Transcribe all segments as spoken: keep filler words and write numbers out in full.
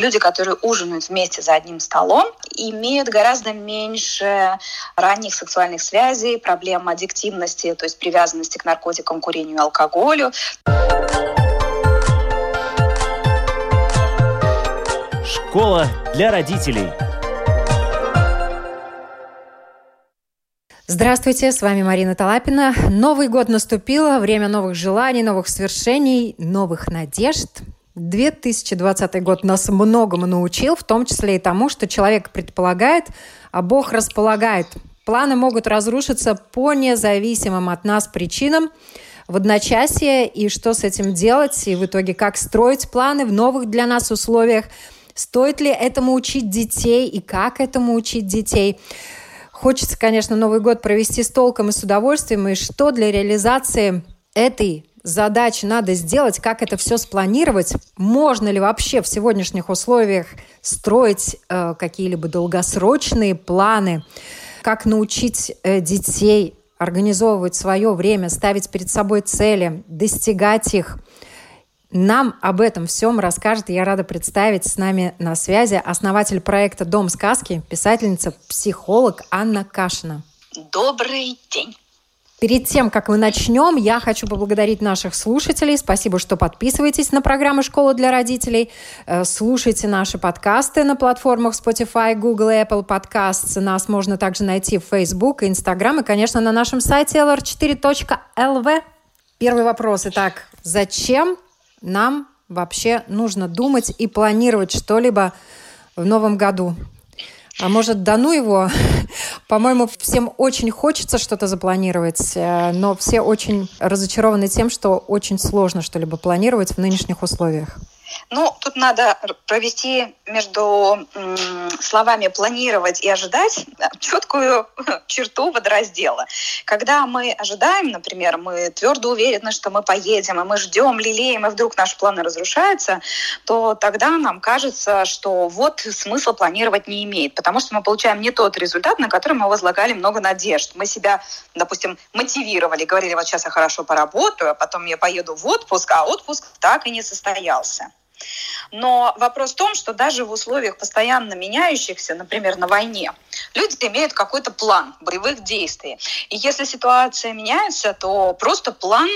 Люди, которые ужинают вместе за одним столом, имеют гораздо меньше ранних сексуальных связей, проблем аддиктивности, то есть привязанности к наркотикам, курению и алкоголю. Школа для родителей. Здравствуйте, с вами Марина Талапина. Новый год наступил, время новых желаний, новых свершений, новых надежд. две тысячи двадцатый год нас многому научил, в том числе и тому, что человек предполагает, а Бог располагает. Планы могут разрушиться по независимым от нас причинам в одночасье, и что с этим делать, и в итоге как строить планы в новых для нас условиях. Стоит ли этому учить детей, и как этому учить детей? Хочется, конечно, Новый год провести с толком и с удовольствием, и что для реализации этой задачи надо сделать, как это все спланировать, можно ли вообще в сегодняшних условиях строить э, какие-либо долгосрочные планы, как научить э, детей организовывать свое время, ставить перед собой цели, достигать их. Нам об этом всем расскажет, я рада представить, с нами на связи основатель проекта «Дом сказки», писательница, психолог Анна Кашина. Добрый день! Перед тем, как мы начнем, я хочу поблагодарить наших слушателей. Спасибо, что подписываетесь на программу «Школа для родителей». Слушайте наши подкасты на платформах Spotify, Google, Apple Podcasts. Нас можно также найти в Facebook, Instagram и, конечно, на нашем сайте эл эр четыре точка эл ви. Первый вопрос. Итак, зачем нам вообще нужно думать и планировать что-либо в новом году? А может, да ну его? По-моему, всем очень хочется что-то запланировать, но все очень разочарованы тем, что очень сложно что-либо планировать в нынешних условиях. Ну, тут надо провести между м, словами «планировать» и «ожидать» четкую черту водораздела. Когда мы ожидаем, например, мы твердо уверены, что мы поедем, и мы ждем, лелеем, и вдруг наши планы разрушаются, то тогда нам кажется, что вот смысла планировать не имеет, потому что мы получаем не тот результат, на который мы возлагали много надежд. Мы себя, допустим, мотивировали, говорили, вот сейчас я хорошо поработаю, а потом я поеду в отпуск, а отпуск так и не состоялся. Но вопрос в том, что даже в условиях постоянно меняющихся, например, на войне, люди имеют какой-то план боевых действий. И если ситуация меняется, то просто план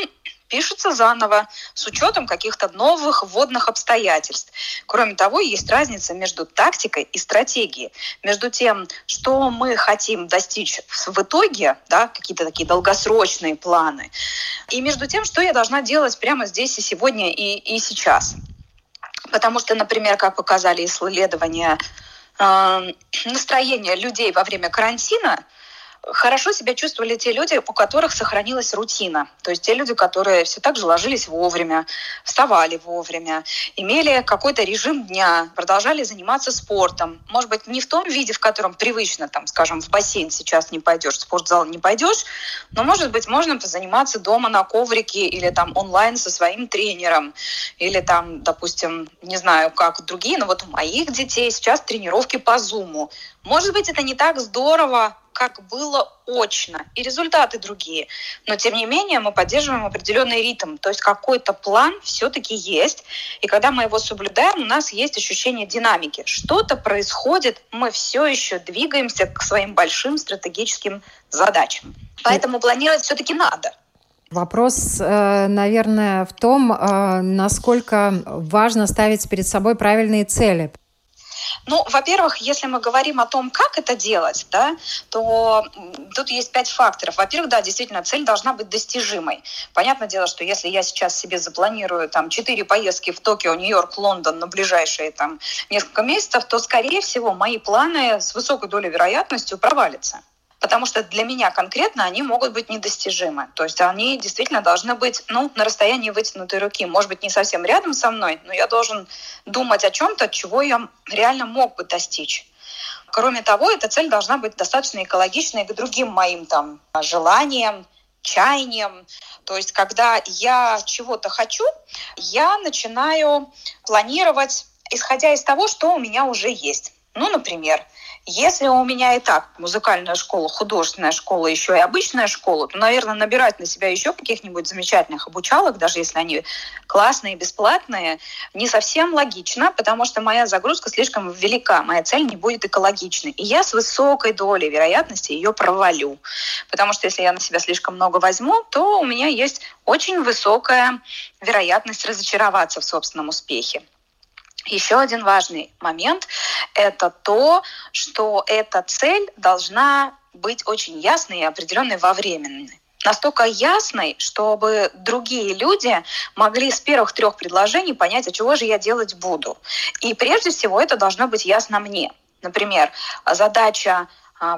пишется заново с учетом каких-то новых вводных обстоятельств. Кроме того, есть разница между тактикой и стратегией, между тем, что мы хотим достичь в итоге, да, какие-то такие долгосрочные планы, и между тем, что я должна делать прямо здесь и сегодня и, и сейчас. Потому что, например, как показали исследования, настроение людей во время карантина хорошо себя чувствовали те люди, у которых сохранилась рутина. То есть те люди, которые все так же ложились вовремя, вставали вовремя, имели какой-то режим дня, продолжали заниматься спортом. Может быть, не в том виде, в котором привычно, там, скажем, в бассейн сейчас не пойдешь, в спортзал не пойдешь, но, может быть, можно позаниматься дома на коврике или там онлайн со своим тренером. Или там, допустим, не знаю, как другие, но вот у моих детей сейчас тренировки по Zoom. Может быть, это не так здорово, как было очно, и результаты другие. Но, тем не менее, мы поддерживаем определенный ритм, то есть какой-то план все-таки есть, и когда мы его соблюдаем, у нас есть ощущение динамики. Что-то происходит, мы все еще двигаемся к своим большим стратегическим задачам. Поэтому планировать все-таки надо. Вопрос, наверное, в том, насколько важно ставить перед собой правильные цели. Ну, во-первых, если мы говорим о том, как это делать, да, то тут есть пять факторов. Во-первых, да, действительно, цель должна быть достижимой. Понятное дело, что если я сейчас себе запланирую там четыре поездки в Токио, Нью-Йорк, Лондон на ближайшие там несколько месяцев, то, скорее всего, мои планы с высокой долей вероятностью провалятся. Потому что для меня конкретно они могут быть недостижимы. То есть они действительно должны быть, ну, на расстоянии вытянутой руки. Может быть, не совсем рядом со мной, но я должен думать о чем-то, чего я реально мог бы достичь. Кроме того, эта цель должна быть достаточно экологичной к другим моим там желаниям, чаянием. То есть когда я чего-то хочу, я начинаю планировать, исходя из того, что у меня уже есть. Ну, например, Если у меня и так музыкальная школа, художественная школа, еще и обычная школа, то, наверное, набирать на себя еще каких-нибудь замечательных обучалок, даже если они классные, бесплатные, не совсем логично, потому что моя загрузка слишком велика, моя цель не будет экологичной. И я с высокой долей вероятности ее провалю, потому что если я на себя слишком много возьму, то у меня есть очень высокая вероятность разочароваться в собственном успехе. Еще один важный момент – это то, что эта цель должна быть очень ясной и определенной во времени. Настолько ясной, чтобы другие люди могли с первых трех предложений понять, а чего же я делать буду. И прежде всего это должно быть ясно мне. Например, задача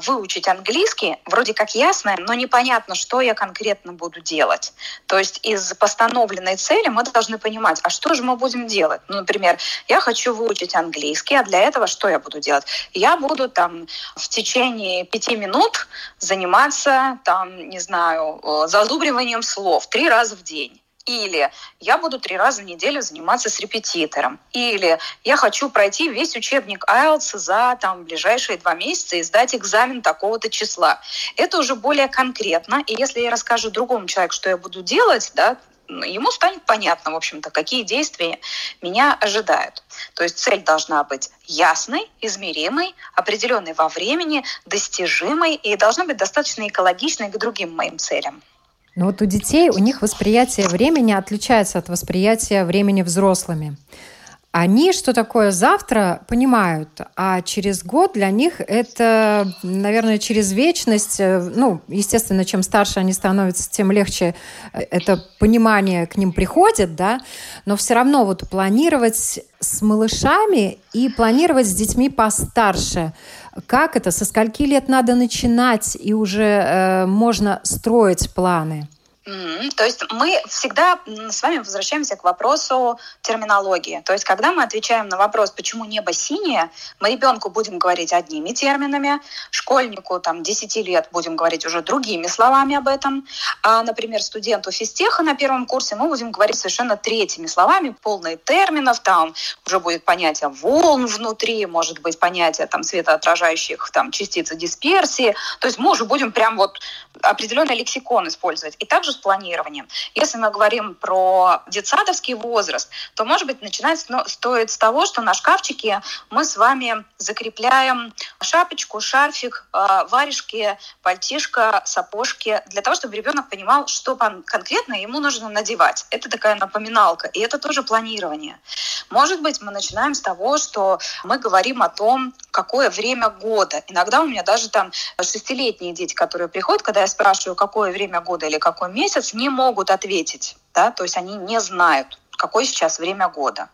выучить английский, вроде как ясно, но непонятно, что я конкретно буду делать. То есть из постановленной цели мы должны понимать, а что же мы будем делать? Ну, например, я хочу выучить английский, а для этого что я буду делать? Я буду там в течение пяти минут заниматься, там, не знаю, зазубриванием слов три раза в день. Или я буду три раза в неделю заниматься с репетитором. Или я хочу пройти весь учебник айлтс за там, ближайшие два месяца и сдать экзамен такого-то числа. Это уже более конкретно. И если я расскажу другому человеку, что я буду делать, да, ему станет понятно, в общем-то, какие действия меня ожидают. То есть цель должна быть ясной, измеримой, определенной во времени, достижимой и должна быть достаточно экологичной к другим моим целям. Но вот у детей, у них восприятие времени отличается от восприятия времени взрослыми. Они, что такое завтра, понимают, а через год для них это, наверное, через вечность. Ну, естественно, чем старше они становятся, тем легче это понимание к ним приходит, да. Но все равно вот планировать с малышами и планировать с детьми постарше. Как это? Со скольки лет надо начинать и уже э, можно строить планы? Mm-hmm. То есть мы всегда с вами возвращаемся к вопросу терминологии. То есть когда мы отвечаем на вопрос, почему небо синее, мы ребенку будем говорить одними терминами, школьнику там, десяти лет будем говорить уже другими словами об этом, а, например, студенту физтеха на первом курсе мы будем говорить совершенно третьими словами, полные терминов, там уже будет понятие волн внутри, может быть понятие там, светоотражающих там, частиц дисперсии, то есть мы уже будем прям вот определенный лексикон использовать. И также с планированием. Если мы говорим про детсадовский возраст, то, может быть, начинать стоит с того, что на шкафчике мы с вами закрепляем шапочку, шарфик, варежки, пальтишко, сапожки, для того, чтобы ребенок понимал, что конкретно ему нужно надевать. Это такая напоминалка, и это тоже планирование. Может быть, мы начинаем с того, что мы говорим о том, какое время года. Иногда у меня даже там шестилетние дети, которые приходят, когда я спрашиваю, какое время года или какой месяц, месяц не могут ответить, да, то есть они не знают, какое сейчас время года.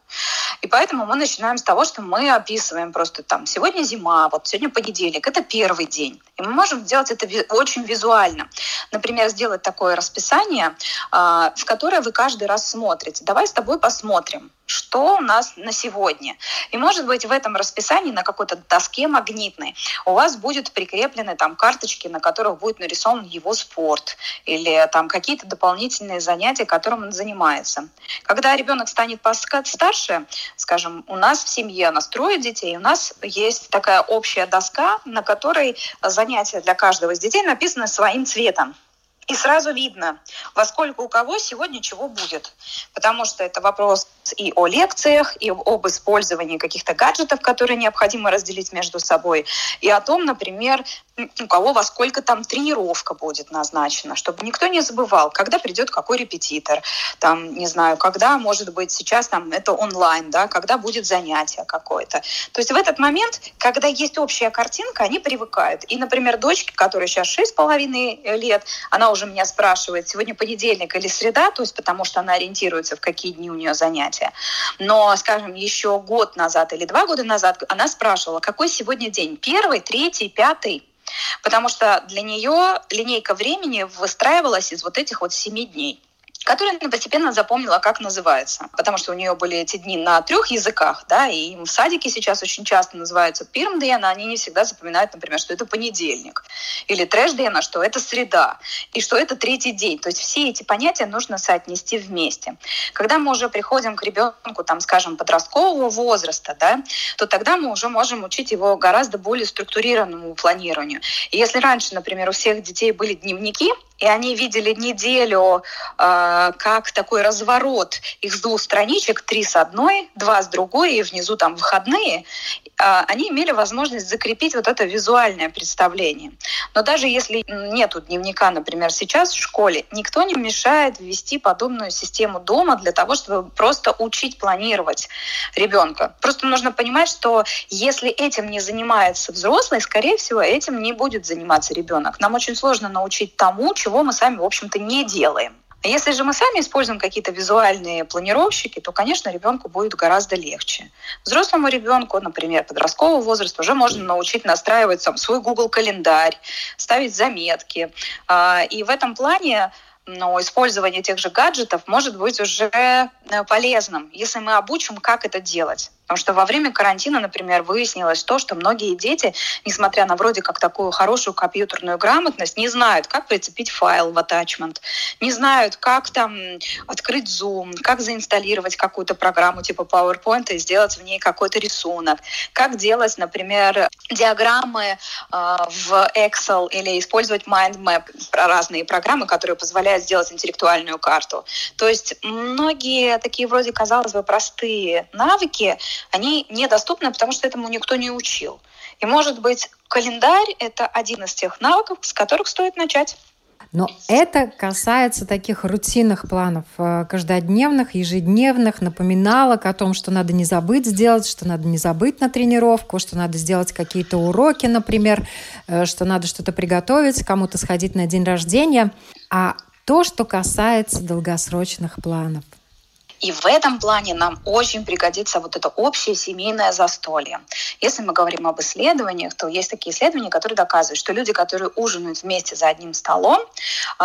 И поэтому мы начинаем с того, что мы описываем просто там, сегодня зима, вот сегодня понедельник, это первый день. И мы можем сделать это очень визуально. Например, сделать такое расписание, в которое вы каждый раз смотрите. Давай с тобой посмотрим, что у нас на сегодня. И, может быть, в этом расписании на какой-то доске магнитной у вас будут прикреплены там карточки, на которых будет нарисован его спорт или там какие-то дополнительные занятия, которым он занимается. Когда ребенок станет старше, скажем, у нас в семье, у нас трое детей, у нас есть такая общая доска, на которой занятия для каждого из детей написаны своим цветом. И сразу видно, во сколько у кого сегодня чего будет. Потому что это вопрос и о лекциях, и об использовании каких-то гаджетов, которые необходимо разделить между собой. И о том, например, у кого во сколько там тренировка будет назначена, чтобы никто не забывал, когда придет какой репетитор. Там, не знаю, когда, может быть, сейчас там это онлайн, да, когда будет занятие какое-то. То есть в этот момент, когда есть общая картинка, они привыкают. И, например, дочке, которой сейчас шесть с половиной лет, она уже меня спрашивает, сегодня понедельник или среда, то есть потому что она ориентируется, в какие дни у нее занятия. Но, скажем, еще год назад или два года назад она спрашивала, какой сегодня день, первый, третий, пятый, потому что для нее линейка времени выстраивалась из вот этих вот семи дней. который она постепенно запомнила, как называется. Потому что у нее были эти дни на трех языках, да, и им в садике сейчас очень часто называются пирмдена, они не всегда запоминают, например, что это понедельник, или трэшдена, что это среда, и что это третий день. То есть все эти понятия нужно соотнести вместе. Когда мы уже приходим к ребенку, там, скажем, подросткового возраста, да, то тогда мы уже можем учить его гораздо более структурированному планированию. И если раньше, например, у всех детей были дневники, и они видели неделю э, как такой разворот их с двух страничек, три с одной, два с другой, и внизу там выходные, э, они имели возможность закрепить вот это визуальное представление. Но даже если нету дневника, например, сейчас в школе, никто не мешает ввести подобную систему дома для того, чтобы просто учить планировать ребенка. Просто нужно понимать, что если этим не занимается взрослый, скорее всего, этим не будет заниматься ребенок. Нам очень сложно научить тому, чему чего мы сами, в общем-то, не делаем. Если же мы сами используем какие-то визуальные планировщики, то, конечно, ребенку будет гораздо легче. Взрослому ребенку, например, подросткового возраста, уже можно научить настраивать сам свой Google календарь, ставить заметки. И в этом плане но использование тех же гаджетов может быть уже полезным, если мы обучим, как это делать. Потому что во время карантина, например, выяснилось то, что многие дети, несмотря на вроде как такую хорошую компьютерную грамотность, не знают, как прицепить файл в attachment, не знают, как там открыть Zoom, как заинсталлировать какую-то программу типа PowerPoint и сделать в ней какой-то рисунок, как делать, например, диаграммы э, в Excel или использовать MindMap, разные программы, которые позволяют сделать интеллектуальную карту. То есть многие такие вроде, казалось бы, простые навыки, они недоступны, потому что этому никто не учил. И, может быть, календарь — это один из тех навыков, с которых стоит начать. Но это касается таких рутинных планов, каждодневных, ежедневных, напоминалок о том, что надо не забыть сделать, что надо не забыть на тренировку, что надо сделать какие-то уроки, например, что надо что-то приготовить, кому-то сходить на день рождения. А то, что касается долгосрочных планов. И в этом плане нам очень пригодится вот это общее семейное застолье. Если мы говорим об исследованиях, то есть такие исследования, которые доказывают, что люди, которые ужинают вместе за одним столом, э,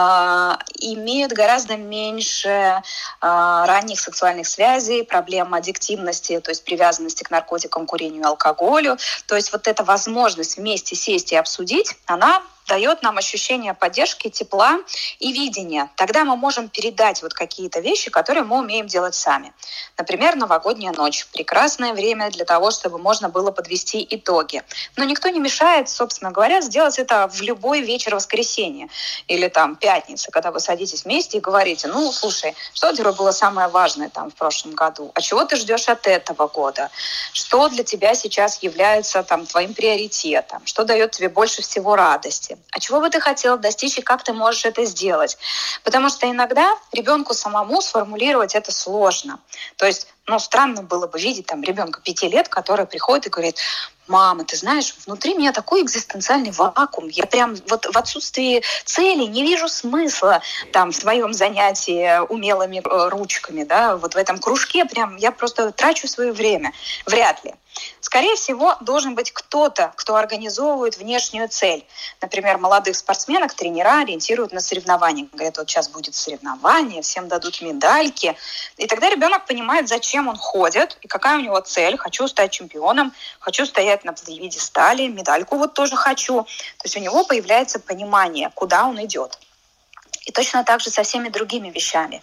имеют гораздо меньше э, ранних сексуальных связей, проблем аддиктивности, то есть привязанности к наркотикам, курению и алкоголю. То есть вот эта возможность вместе сесть и обсудить, она дает нам ощущение поддержки, тепла и видения. Тогда мы можем передать вот какие-то вещи, которые мы умеем делать сами. Например, новогодняя ночь. Прекрасное время для того, чтобы можно было подвести итоги. Но никто не мешает, собственно говоря, сделать это в любой вечер воскресенья или там пятницы, когда вы садитесь вместе и говорите: ну, слушай, что для тебя было самое важное там в прошлом году? А чего ты ждешь от этого года? Что для тебя сейчас является там твоим приоритетом? Что дает тебе больше всего радости? А чего бы ты хотел достичь и как ты можешь это сделать? Потому что иногда ребенку самому сформулировать это сложно. То есть, ну, странно было бы видеть там ребенка пяти лет, который приходит и говорит: мама, ты знаешь, внутри меня такой экзистенциальный вакуум, я прям вот в отсутствии цели не вижу смысла там в своем занятии умелыми ручками, да, вот в этом кружке прям я просто трачу свое время. Вряд ли. Скорее всего, должен быть кто-то, кто организовывает внешнюю цель. Например, молодых спортсменок тренера ориентируют на соревнования. Говорят: вот сейчас будет соревнование, всем дадут медальки. И тогда ребенок понимает, зачем он ходит и какая у него цель. Хочу стать чемпионом, хочу стоять на пьедестале, медальку вот тоже хочу. То есть у него появляется понимание, куда он идет. И точно так же со всеми другими вещами.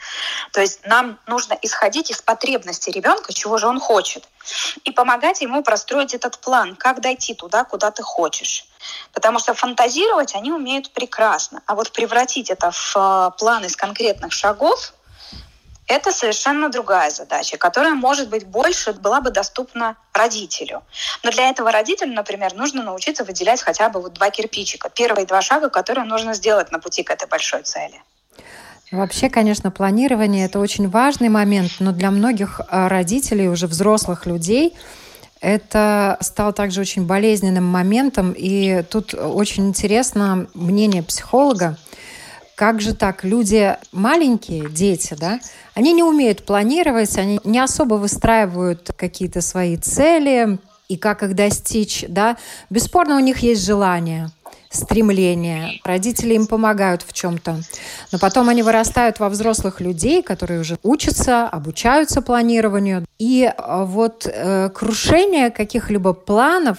То есть нам нужно исходить из потребностей ребенка, чего же он хочет, и помогать ему простроить этот план, как дойти туда, куда ты хочешь. Потому что фантазировать они умеют прекрасно, а вот превратить это в план из конкретных шагов — это совершенно другая задача, которая, может быть, больше была бы доступна родителю. Но для этого родителю, например, нужно научиться выделять хотя бы вот два кирпичика, первые два шага, которые нужно сделать на пути к этой большой цели. Вообще, конечно, планирование — это очень важный момент, но для многих родителей, уже взрослых людей, это стало также очень болезненным моментом. И тут очень интересно мнение психолога. Как же так? Люди маленькие, дети, да, они не умеют планировать, они не особо выстраивают какие-то свои цели и как их достичь, да. Бесспорно, у них есть желание стремления, родители им помогают в чем-то. Но потом они вырастают во взрослых людей, которые уже учатся, обучаются планированию. И вот э, крушение каких-либо планов,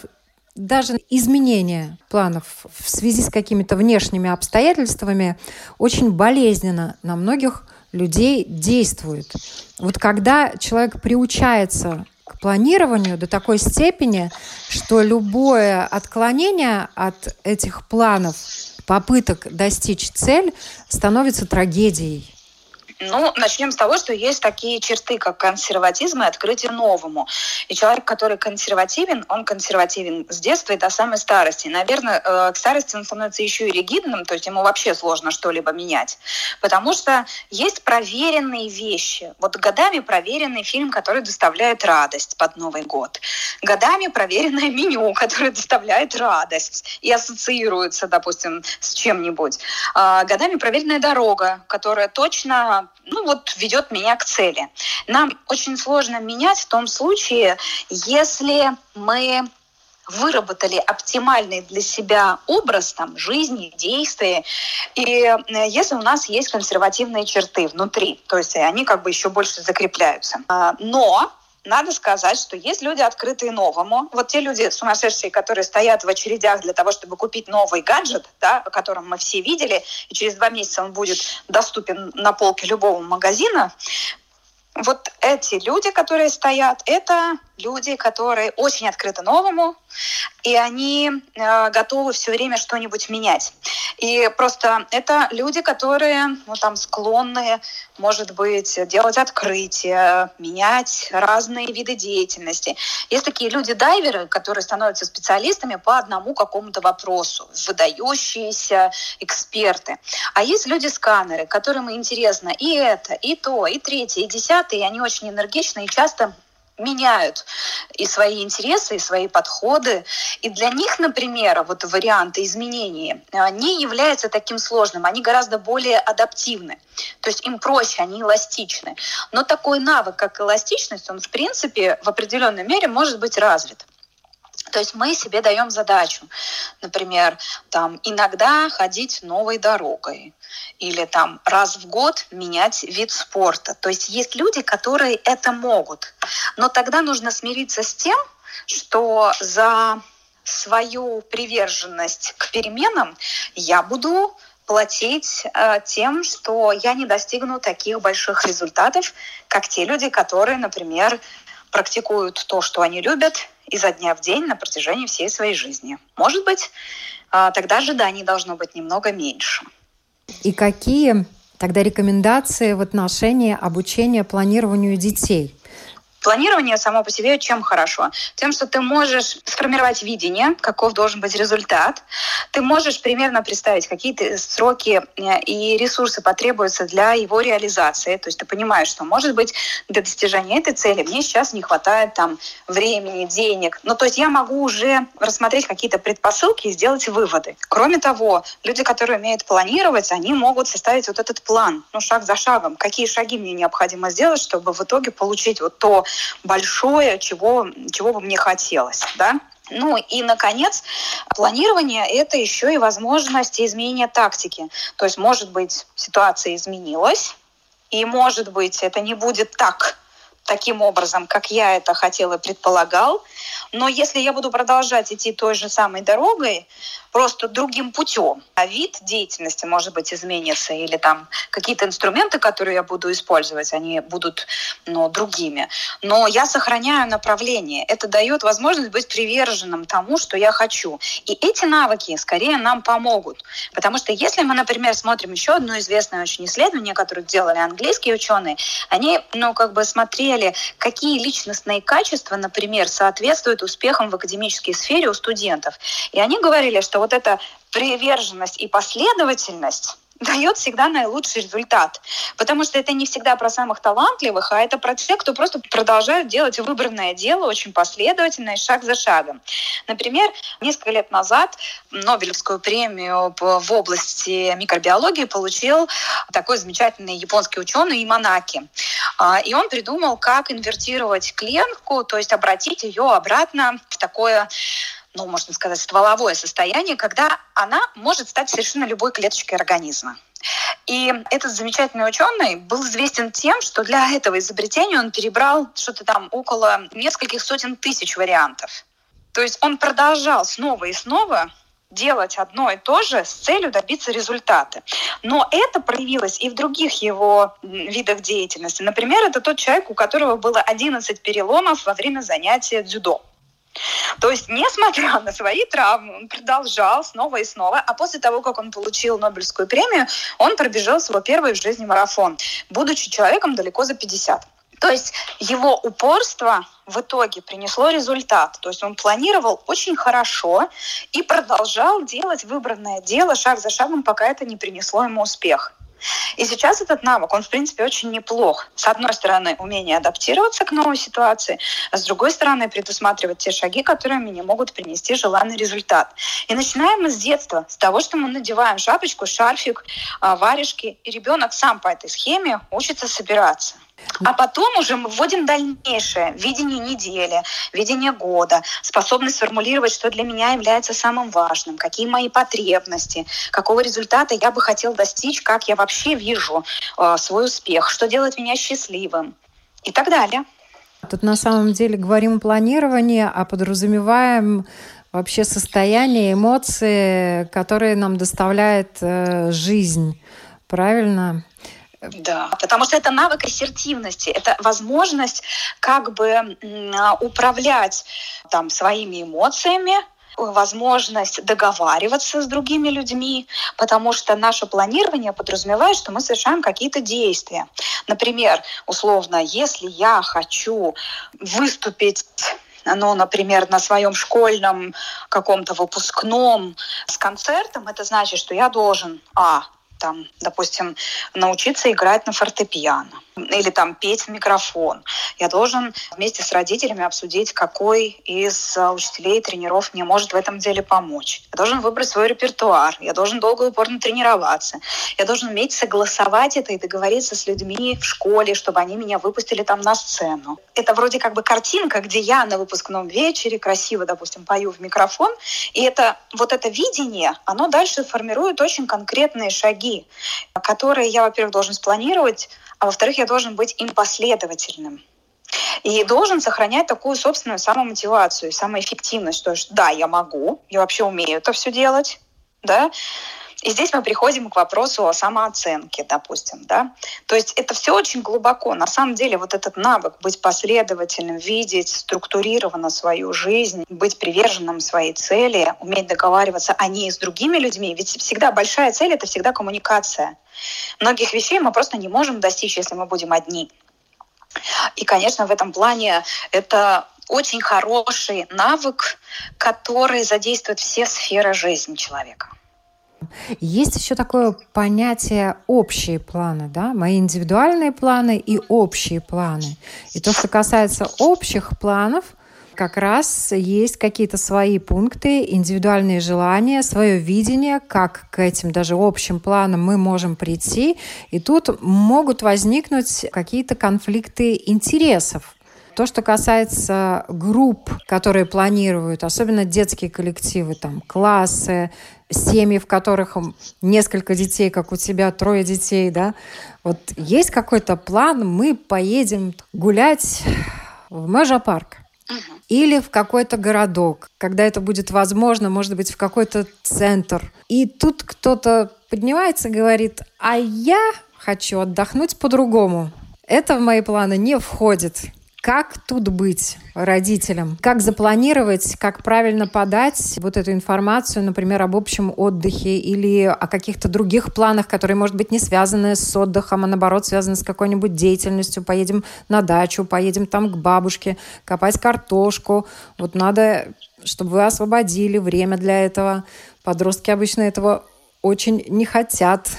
даже изменение планов в связи с какими-то внешними обстоятельствами очень болезненно на многих людей действует. Вот когда человек приучается к планированию до такой степени, что любое отклонение от этих планов, попыток достичь цель, становится трагедией. Ну, начнем с того, что есть такие черты, как консерватизм и открытие новому. И человек, который консервативен, он консервативен с детства и до самой старости. Наверное, к старости он становится еще и ригидным, то есть ему вообще сложно что-либо менять. Потому что есть проверенные вещи. Вот годами проверенный фильм, который доставляет радость под Новый год. Годами проверенное меню, которое доставляет радость и ассоциируется, допустим, с чем-нибудь. Годами проверенная дорога, которая точно... ну вот ведет меня к цели. Нам очень сложно менять в том случае, если мы выработали оптимальный для себя образ там, жизни, действия, и если у нас есть консервативные черты внутри, то есть они как бы еще больше закрепляются. Но надо сказать, что есть люди, открытые новому. Вот те люди сумасшедшие, которые стоят в очередях для того, чтобы купить новый гаджет, да, о котором мы все видели, и через два месяца он будет доступен на полке любого магазина. Вот эти люди, которые стоят, это люди, которые очень открыты новому, и они э, готовы все время что-нибудь менять. И просто это люди, которые ну, там, склонны, может быть, делать открытия, менять разные виды деятельности. Есть такие люди-дайверы, которые становятся специалистами по одному какому-то вопросу, выдающиеся эксперты. А есть люди-сканеры, которым интересно и это, и то, и третье, и десятое. И они очень энергичны и часто меняют и свои интересы, и свои подходы. И для них, например, вот варианты изменений не являются таким сложным. Они гораздо более адаптивны. То есть им проще, они эластичны. Но такой навык, как эластичность, он, в принципе, в определенной мере может быть развит. То есть мы себе даем задачу, например, там, иногда ходить новой дорогой или там, раз в год менять вид спорта. То есть есть люди, которые это могут. Но тогда нужно смириться с тем, что за свою приверженность к переменам я буду платить э, тем, что я не достигну таких больших результатов, как те люди, которые, например, практикуют то, что они любят, изо дня в день на протяжении всей своей жизни. Может быть, тогда ожиданий должно быть немного меньше. И какие тогда рекомендации в отношении обучения планированию детей? Планирование само по себе чем хорошо? Тем, что ты можешь сформировать видение, каков должен быть результат. Ты можешь примерно представить, какие сроки и ресурсы потребуются для его реализации. То есть ты понимаешь, что, может быть, для достижения этой цели мне сейчас не хватает там, времени, денег. Ну, то есть я могу уже рассмотреть какие-то предпосылки и сделать выводы. Кроме того, люди, которые умеют планировать, они могут составить вот этот план, ну, шаг за шагом. Какие шаги мне необходимо сделать, чтобы в итоге получить вот то большое, чего, чего бы мне хотелось, да? Ну и, наконец, планирование — это еще и возможность изменения тактики. То есть, может быть, ситуация изменилась, и, может быть, это не будет так, таким образом, как я это хотел и предполагал. Но если я буду продолжать идти той же самой дорогой, просто другим путем, а вид деятельности, может быть, изменится, или там какие-то инструменты, которые я буду использовать, они будут ну, другими. Но я сохраняю направление. Это дает возможность быть приверженным тому, что я хочу. И эти навыки скорее нам помогут. Потому что если мы, например, смотрим еще одно известное очень исследование, которое делали английские ученые, они ну, как бы смотрели, какие личностные качества, например, соответствуют успехам в академической сфере у студентов. И они говорили, что вот эта приверженность и последовательность дает всегда наилучший результат. Потому что это не всегда про самых талантливых, а это про тех, кто просто продолжают делать выбранное дело очень последовательно и шаг за шагом. Например, несколько лет назад Нобелевскую премию в области микробиологии получил такой замечательный японский ученый Иманаки. И он придумал, как инвертировать клетку, то есть обратить ее обратно в такое... ну, можно сказать, стволовое состояние, когда она может стать совершенно любой клеточкой организма. И этот замечательный ученый был известен тем, что для этого изобретения он перебрал что-то там около нескольких сотен тысяч вариантов. То есть он продолжал снова и снова делать одно и то же с целью добиться результата. Но это проявилось и в других его видах деятельности. Например, это тот человек, у которого было одиннадцать переломов во время занятия дзюдо. То есть, несмотря на свои травмы, он продолжал снова и снова, а после того, как он получил Нобелевскую премию, он пробежал свой первый в жизни марафон, будучи человеком далеко за пятьдесят. То есть его упорство в итоге принесло результат. То есть он планировал очень хорошо и продолжал делать выбранное дело шаг за шагом, пока это не принесло ему успех. И сейчас этот навык, он, в принципе, очень неплох. С одной стороны, умение адаптироваться к новой ситуации, а с другой стороны, предусматривать те шаги, которые мне могут принести желанный результат. И начинаем мы с детства, с того, что мы надеваем шапочку, шарфик, варежки, и ребенок сам по этой схеме учится собираться. А потом уже мы вводим дальнейшее видение недели, видение года, способность сформулировать, что для меня является самым важным, какие мои потребности, какого результата я бы хотел достичь, как я вообще вижу э, свой успех, что делает меня счастливым и так далее. Тут на самом деле говорим о планировании, а подразумеваем вообще состояние, эмоции, которые нам доставляет э, жизнь. Правильно? Да, потому что это навык ассертивности, это возможность как бы управлять там своими эмоциями, возможность договариваться с другими людьми, потому что наше планирование подразумевает, что мы совершаем какие-то действия. Например, условно, если я хочу выступить, ну, например, на своем школьном каком-то выпускном с концертом, это значит, что я должен... а Там, допустим, научиться играть на фортепиано или там петь в микрофон. Я должен вместе с родителями обсудить, какой из учителей тренеров мне может в этом деле помочь. Я должен выбрать свой репертуар. Я должен долго и упорно тренироваться. Я должен уметь согласовать это и договориться с людьми в школе, чтобы они меня выпустили там на сцену. Это вроде как бы картинка, где я на выпускном вечере красиво, допустим, пою в микрофон. И это, вот это видение, оно дальше формирует очень конкретные шаги, которые я, во-первых, должен спланировать, а во-вторых, я должен быть им последовательным. И должен сохранять такую собственную самомотивацию, самоэффективность. То есть, да, я могу, я вообще умею это все делать, да. И здесь мы приходим к вопросу о самооценке, допустим, да. То есть это все очень глубоко. На самом деле вот этот навык быть последовательным, видеть структурированно свою жизнь, быть приверженным своей цели, уметь договариваться о ней с другими людьми. Ведь всегда большая цель — это всегда коммуникация. Многих вещей мы просто не можем достичь, если мы будем одни. И, конечно, в этом плане это очень хороший навык, который задействует все сферы жизни человека. Есть еще такое понятие «общие планы», да? Мои индивидуальные планы и общие планы. И то, что касается общих планов, как раз есть какие-то свои пункты, индивидуальные желания, свое видение, как к этим даже общим планам мы можем прийти. И тут могут возникнуть какие-то конфликты интересов. То, что касается групп, которые планируют, особенно детские коллективы, там, классы, семьи, в которых несколько детей, как у тебя, трое детей, да, вот есть какой-то план, мы поедем гулять в Межопарк угу. или в какой-то городок, когда это будет возможно, может быть, в какой-то центр. И тут кто-то поднимается и говорит, а я хочу отдохнуть по-другому. Это в мои планы не входит. Как тут быть родителям? Как запланировать, как правильно подать вот эту информацию, например, об общем отдыхе или о каких-то других планах, которые, может быть, не связаны с отдыхом, а наоборот, связаны с какой-нибудь деятельностью. Поедем на дачу, поедем там к бабушке, копать картошку. Вот надо, чтобы вы освободили время для этого. Подростки обычно этого очень не хотят.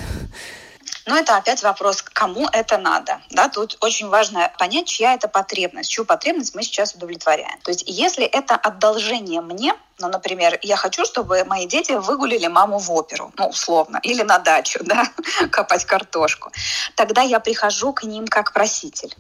Но это опять вопрос, кому это надо. Да? Тут очень важно понять, чья это потребность, чью потребность мы сейчас удовлетворяем. То есть если это одолжение мне, ну, например, я хочу, чтобы мои дети выгулили маму в оперу, ну, условно, или на дачу, да, копать картошку, тогда я прихожу к ним как проситель.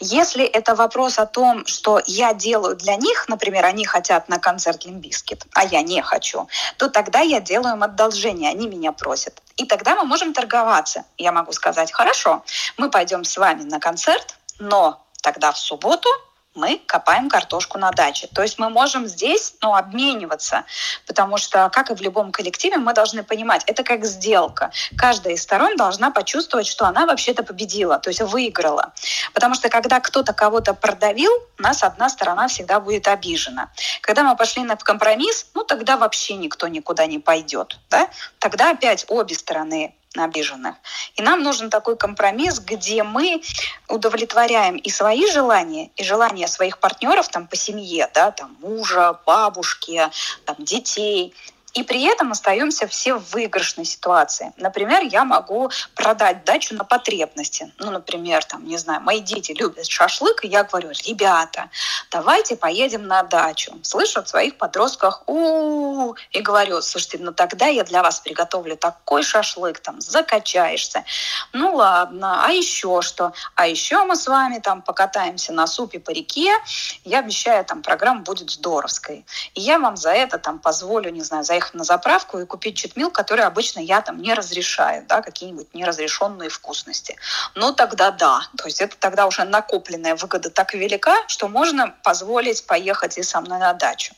Если это вопрос о том, что я делаю для них, например, они хотят на концерт Limp Bizkit, а я не хочу, то тогда я делаю им одолжение, они меня просят. И тогда мы можем торговаться. Я могу сказать: хорошо, мы пойдем с вами на концерт, но тогда в субботу мы копаем картошку на даче. То есть мы можем здесь, ну, обмениваться, потому что, как и в любом коллективе, мы должны понимать, это как сделка. Каждая из сторон должна почувствовать, что она вообще-то победила, то есть выиграла. Потому что когда кто-то кого-то продавил, нас одна сторона всегда будет обижена. Когда мы пошли на компромисс, ну, тогда вообще никто никуда не пойдет, да? Тогда опять обе стороны обиженных. И нам нужен такой компромисс, где мы удовлетворяем и свои желания, и желания своих партнеров там, по семье, да, там, мужа, бабушки, там, детей. И при этом остаемся все в выигрышной ситуации. Например, я могу продать дачу на потребности. Ну, например, там, не знаю, мои дети любят шашлык, и я говорю: ребята, давайте поедем на дачу. Слышу от своих подростков: у-у-у, и говорю: слушайте, ну тогда я для вас приготовлю такой шашлык, там, закачаешься. Ну ладно, а еще что? А еще мы с вами там покатаемся на супе по реке. Я обещаю, там, программа будет здоровской. И я вам за это там позволю, не знаю, за их на заправку и купить читмил, который обычно я там не разрешаю, да, какие-нибудь неразрешенные вкусности. Но тогда да, то есть это тогда уже накопленная выгода так велика, что можно позволить поехать и со мной на дачу.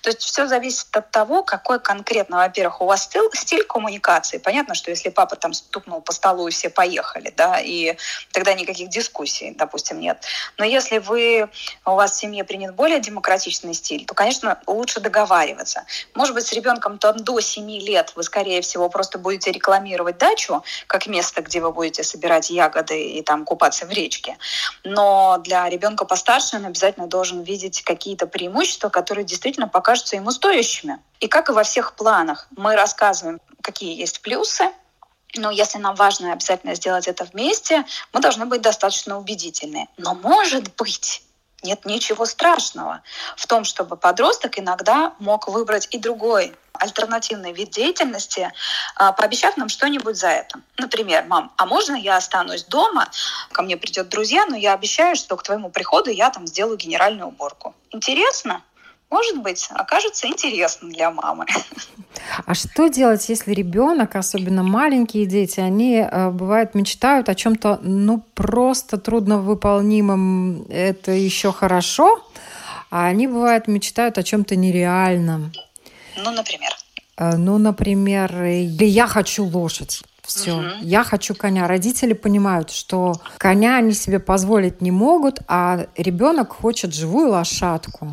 То есть все зависит от того, какой конкретно, во-первых, у вас стиль, стиль коммуникации. Понятно, что если папа там стукнул по столу и все поехали, да, и тогда никаких дискуссий, допустим, нет. Но если вы, у вас в семье принят более демократичный стиль, то, конечно, лучше договариваться. Может быть, с ребенком там до семи лет вы, скорее всего, просто будете рекламировать дачу как место, где вы будете собирать ягоды и там купаться в речке. Но для ребенка постарше он обязательно должен видеть какие-то преимущества, которые действительно покажутся ему стоящими. И как и во всех планах, мы рассказываем, какие есть плюсы, но если нам важно обязательно сделать это вместе, мы должны быть достаточно убедительны. Но, может быть, нет ничего страшного в том, чтобы подросток иногда мог выбрать и другой альтернативный вид деятельности, пообещав нам что-нибудь за это. Например: мам, а можно я останусь дома, ко мне придет друзья, но я обещаю, что к твоему приходу я там сделаю генеральную уборку. Интересно? Может быть, окажется интересным для мамы. А что делать, если ребенок, особенно маленькие дети, они, бывает, мечтают о чем-то, ну, просто трудновыполнимом, это еще хорошо, а они, бывает, мечтают о чем-то нереальном. Ну, например? Ну, например, я хочу лошадь. Все, угу. Я хочу коня. Родители понимают, что коня они себе позволить не могут, а ребенок хочет живую лошадку.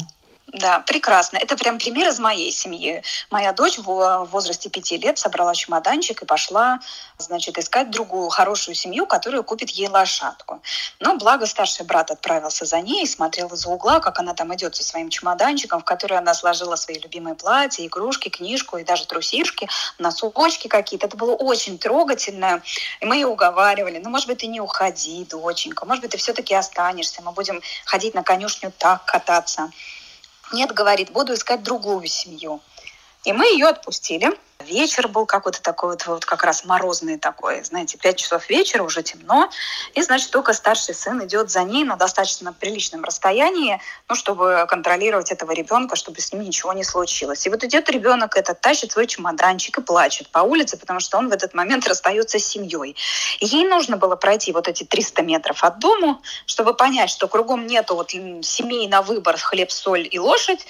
Да, прекрасно. Это прям пример из моей семьи. Моя дочь в возрасте пяти лет собрала чемоданчик и пошла, значит, искать другую хорошую семью, которая купит ей лошадку. Но благо старший брат отправился за ней и смотрел из-за угла, как она там идет со своим чемоданчиком, в который она сложила свои любимые платья, игрушки, книжку и даже трусишки, носочки какие-то. Это было очень трогательно. И мы ее уговаривали: ну, может быть, ты не уходи, доченька, может быть, ты все-таки останешься, мы будем ходить на конюшню так кататься. Нет, говорит, буду искать другую семью. И мы ее отпустили. Вечер был какой-то такой вот, вот как раз морозный такой, знаете, пять часов вечера, уже темно. И, значит, только старший сын идет за ней на достаточно приличном расстоянии, ну, чтобы контролировать этого ребенка, чтобы с ним ничего не случилось. И вот идет ребенок этот, тащит свой чемоданчик и плачет по улице, потому что он в этот момент расстается с семьей. И ей нужно было пройти вот эти триста метров от дома, чтобы понять, что кругом нету вот семей на выбор хлеб, соль и лошадь,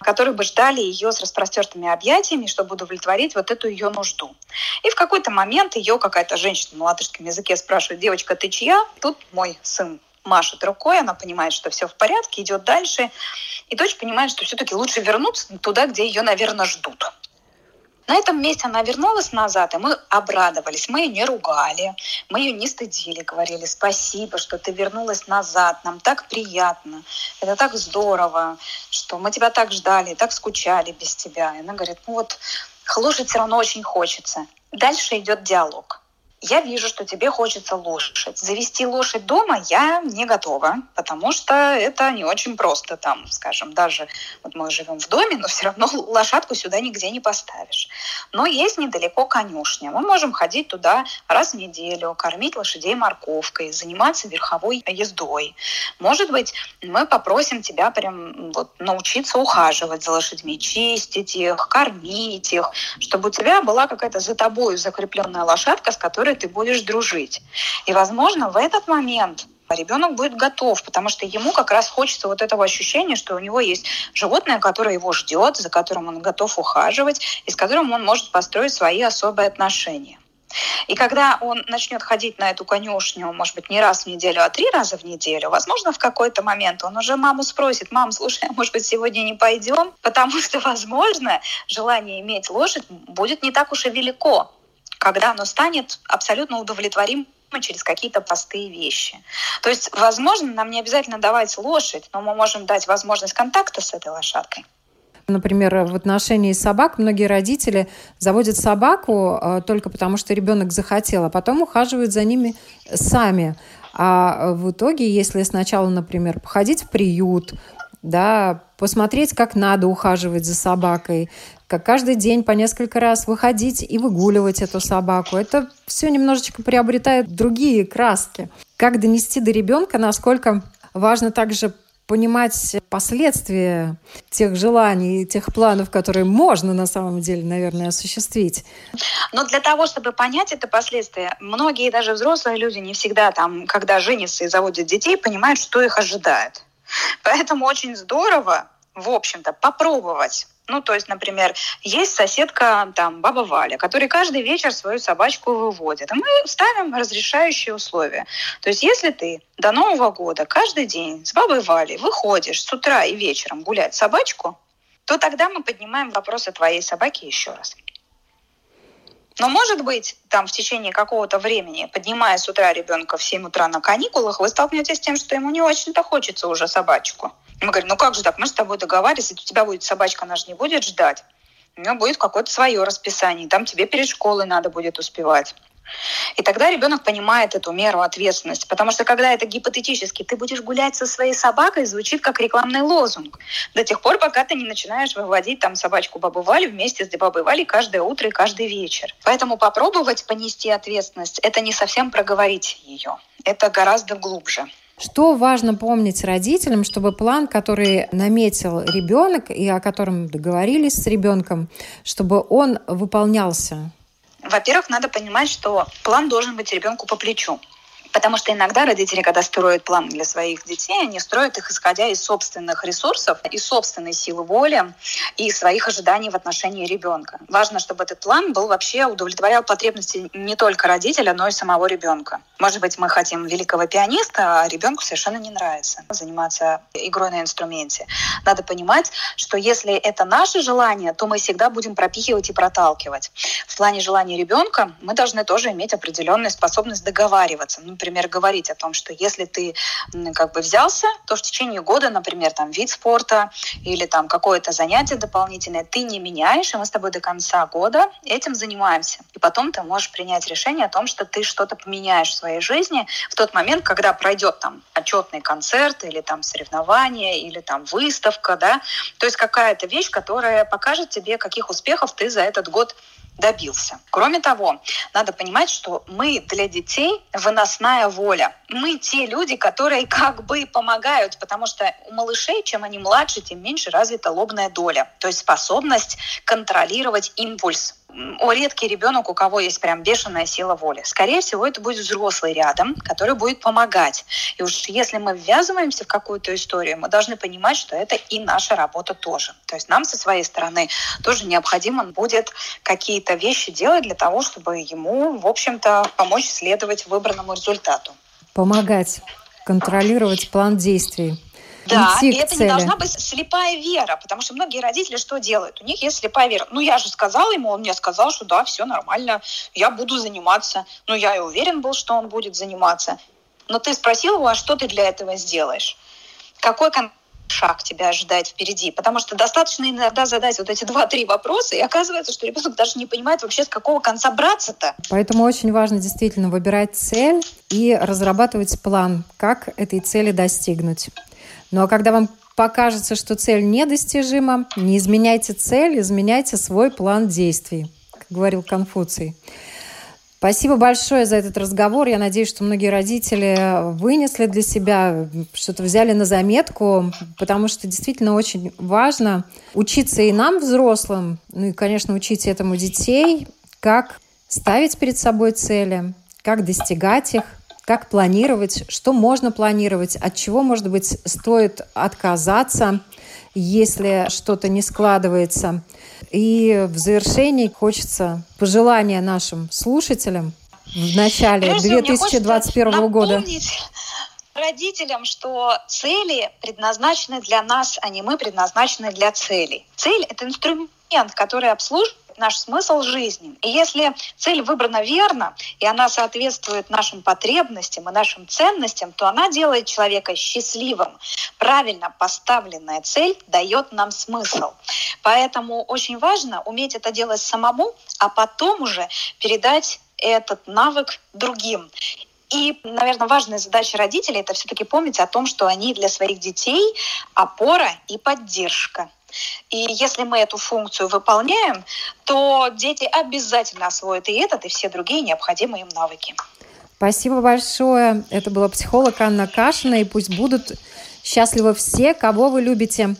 которые бы ждали ее с распростертыми объятиями, чтобы удовлетворить вот эту ее нужду. И в какой-то момент ее какая-то женщина на латышском языке спрашивает: девочка, ты чья? Тут мой сын машет рукой, она понимает, что все в порядке, идет дальше. И дочь понимает, что все-таки лучше вернуться туда, где ее, наверное, ждут. На этом месте она вернулась назад, и мы обрадовались, мы ее не ругали, мы ее не стыдили, говорили: спасибо, что ты вернулась назад, нам так приятно, это так здорово, что мы тебя так ждали, так скучали без тебя. И она говорит: ну вот, лошадь все равно очень хочется. Дальше идет диалог. Я вижу, что тебе хочется лошадь. Завести лошадь дома я не готова, потому что это не очень просто там, скажем, даже вот мы живем в доме, но все равно лошадку сюда нигде не поставишь. Но есть недалеко конюшня. Мы можем ходить туда раз в неделю, кормить лошадей морковкой, заниматься верховой ездой. Может быть, мы попросим тебя прям вот научиться ухаживать за лошадьми, чистить их, кормить их, чтобы у тебя была какая-то за тобою закрепленная лошадка, с которой ты будешь дружить. И, возможно, в этот момент ребенок будет готов, потому что ему как раз хочется вот этого ощущения, что у него есть животное, которое его ждет, за которым он готов ухаживать, и с которым он может построить свои особые отношения. И когда он начнет ходить на эту конюшню, может быть, не раз в неделю, а три раза в неделю, возможно, в какой-то момент он уже маму спросит: «Мам, слушай, а может быть, сегодня не пойдем?» Потому что, возможно, желание иметь лошадь будет не так уж и велико, когда оно станет абсолютно удовлетворимо через какие-то простые вещи. То есть, возможно, нам не обязательно давать лошадь, но мы можем дать возможность контакта с этой лошадкой. Например, в отношении собак многие родители заводят собаку только потому, что ребенок захотел, а потом ухаживают за ними сами. А в итоге, если сначала, например, походить в приют, да, посмотреть, как надо ухаживать за собакой, как каждый день по несколько раз выходить и выгуливать эту собаку. Это все немножечко приобретает другие краски. Как донести до ребенка, насколько важно также понимать последствия тех желаний, тех планов, которые можно на самом деле, наверное, осуществить. Но для того, чтобы понять это последствия, многие даже взрослые люди не всегда, там, когда женятся и заводят детей, понимают, что их ожидает. Поэтому очень здорово, в общем-то, попробовать. Ну, то есть, например, есть соседка, там, баба Валя, которая каждый вечер свою собачку выводит. И мы ставим разрешающие условия. То есть, если ты до Нового года каждый день с бабой Валей выходишь с утра и вечером гулять собачку, то тогда мы поднимаем вопрос о твоей собаке еще раз. Но, может быть, там в течение какого-то времени, поднимая с утра ребенка в семь утра на каникулах, вы столкнетесь с тем, что ему не очень-то хочется уже собачку. Мы говорим: ну как же так, мы же с тобой договаривались, если у тебя будет собачка, она же не будет ждать. У нее будет какое-то свое расписание, там тебе перед школой надо будет успевать. И тогда ребенок понимает эту меру ответственности, потому что когда это гипотетически «ты будешь гулять со своей собакой», звучит как рекламный лозунг до тех пор, пока ты не начинаешь выводить там собачку бабы Вали вместе с бабой Вали каждое утро и каждый вечер. Поэтому попробовать понести ответственность – это не совсем проговорить ее, это гораздо глубже. Что важно помнить родителям, чтобы план, который наметил ребенок и о котором договорились с ребенком, чтобы он выполнялся? Во-первых, надо понимать, что план должен быть ребенку по плечу. Потому что иногда родители, когда строят план для своих детей, они строят их, исходя из собственных ресурсов, из собственной силы воли и своих ожиданий в отношении ребенка. Важно, чтобы этот план был вообще удовлетворял потребности не только родителя, но и самого ребенка. Может быть, мы хотим великого пианиста, а ребенку совершенно не нравится заниматься игрой на инструменте. Надо понимать, что если это наше желание, то мы всегда будем пропихивать и проталкивать. В плане желаний ребенка мы должны тоже иметь определенную способность договариваться. Например, говорить о том, что если ты как бы взялся, то в течение года, например, там вид спорта или там какое-то занятие дополнительное ты не меняешь, и мы с тобой до конца года этим занимаемся. И потом ты можешь принять решение о том, что ты что-то поменяешь в своей жизни в тот момент, когда пройдет там отчетный концерт или там соревнование или там выставка, да, то есть какая-то вещь, которая покажет тебе, каких успехов ты за этот год добился. Кроме того, надо понимать, что мы для детей выносная воля. Мы те люди, которые как бы помогают, потому что у малышей, чем они младше, тем меньше развита лобная доля, то есть способность контролировать импульс. О, редкий ребенок, у кого есть прям бешеная сила воли. Скорее всего, это будет взрослый рядом, который будет помогать. И уж если мы ввязываемся в какую-то историю, мы должны понимать, что это и наша работа тоже. То есть нам со своей стороны тоже необходимо будет какие-то вещи делать для того, чтобы ему, в общем-то, помочь следовать выбранному результату. Помогать, контролировать план действий. Да, и это не должна быть слепая вера, потому что многие родители что делают? У них есть слепая вера. Ну, я же сказала ему, он мне сказал, что да, все нормально, я буду заниматься. Ну, я и уверен был, что он будет заниматься. Но ты спросил его, а что ты для этого сделаешь? Какой конкретный шаг тебя ожидает впереди. Потому что достаточно иногда задать вот эти два-три вопроса, и оказывается, что ребенок даже не понимает вообще, с какого конца браться-то. Поэтому очень важно действительно выбирать цель и разрабатывать план, как этой цели достигнуть. Ну а когда вам покажется, что цель недостижима, не изменяйте цель, изменяйте свой план действий, как говорил Конфуций. Спасибо большое за этот разговор. Я надеюсь, что многие родители вынесли для себя, что-то взяли на заметку, потому что действительно очень важно учиться и нам, взрослым, ну и, конечно, учить этому детей, как ставить перед собой цели, как достигать их, как планировать, что можно планировать, от чего, может быть, стоит отказаться, если что-то не складывается. И в завершении хочется пожелания нашим слушателям в начале две тысячи двадцать первого года. Напомнить родителям, что цели предназначены для нас, а не мы предназначены для целей. Цель — это инструмент, который обслуживает наш смысл жизни. И если цель выбрана верно, и она соответствует нашим потребностям и нашим ценностям, то она делает человека счастливым. Правильно поставленная цель дает нам смысл. Поэтому очень важно уметь это делать самому, а потом уже передать этот навык другим. И, наверное, важная задача родителей — это все-таки помнить о том, что они для своих детей опора и поддержка. И если мы эту функцию выполняем, то дети обязательно освоят и этот, и все другие необходимые им навыки. Спасибо большое. Это была психолог Анна Кашина. И пусть будут счастливы все, кого вы любите.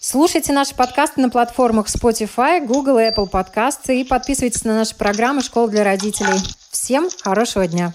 Слушайте наши подкасты на платформах Spotify, Google и Apple Podcasts. И подписывайтесь на наши программы «Школа для родителей». Всем хорошего дня!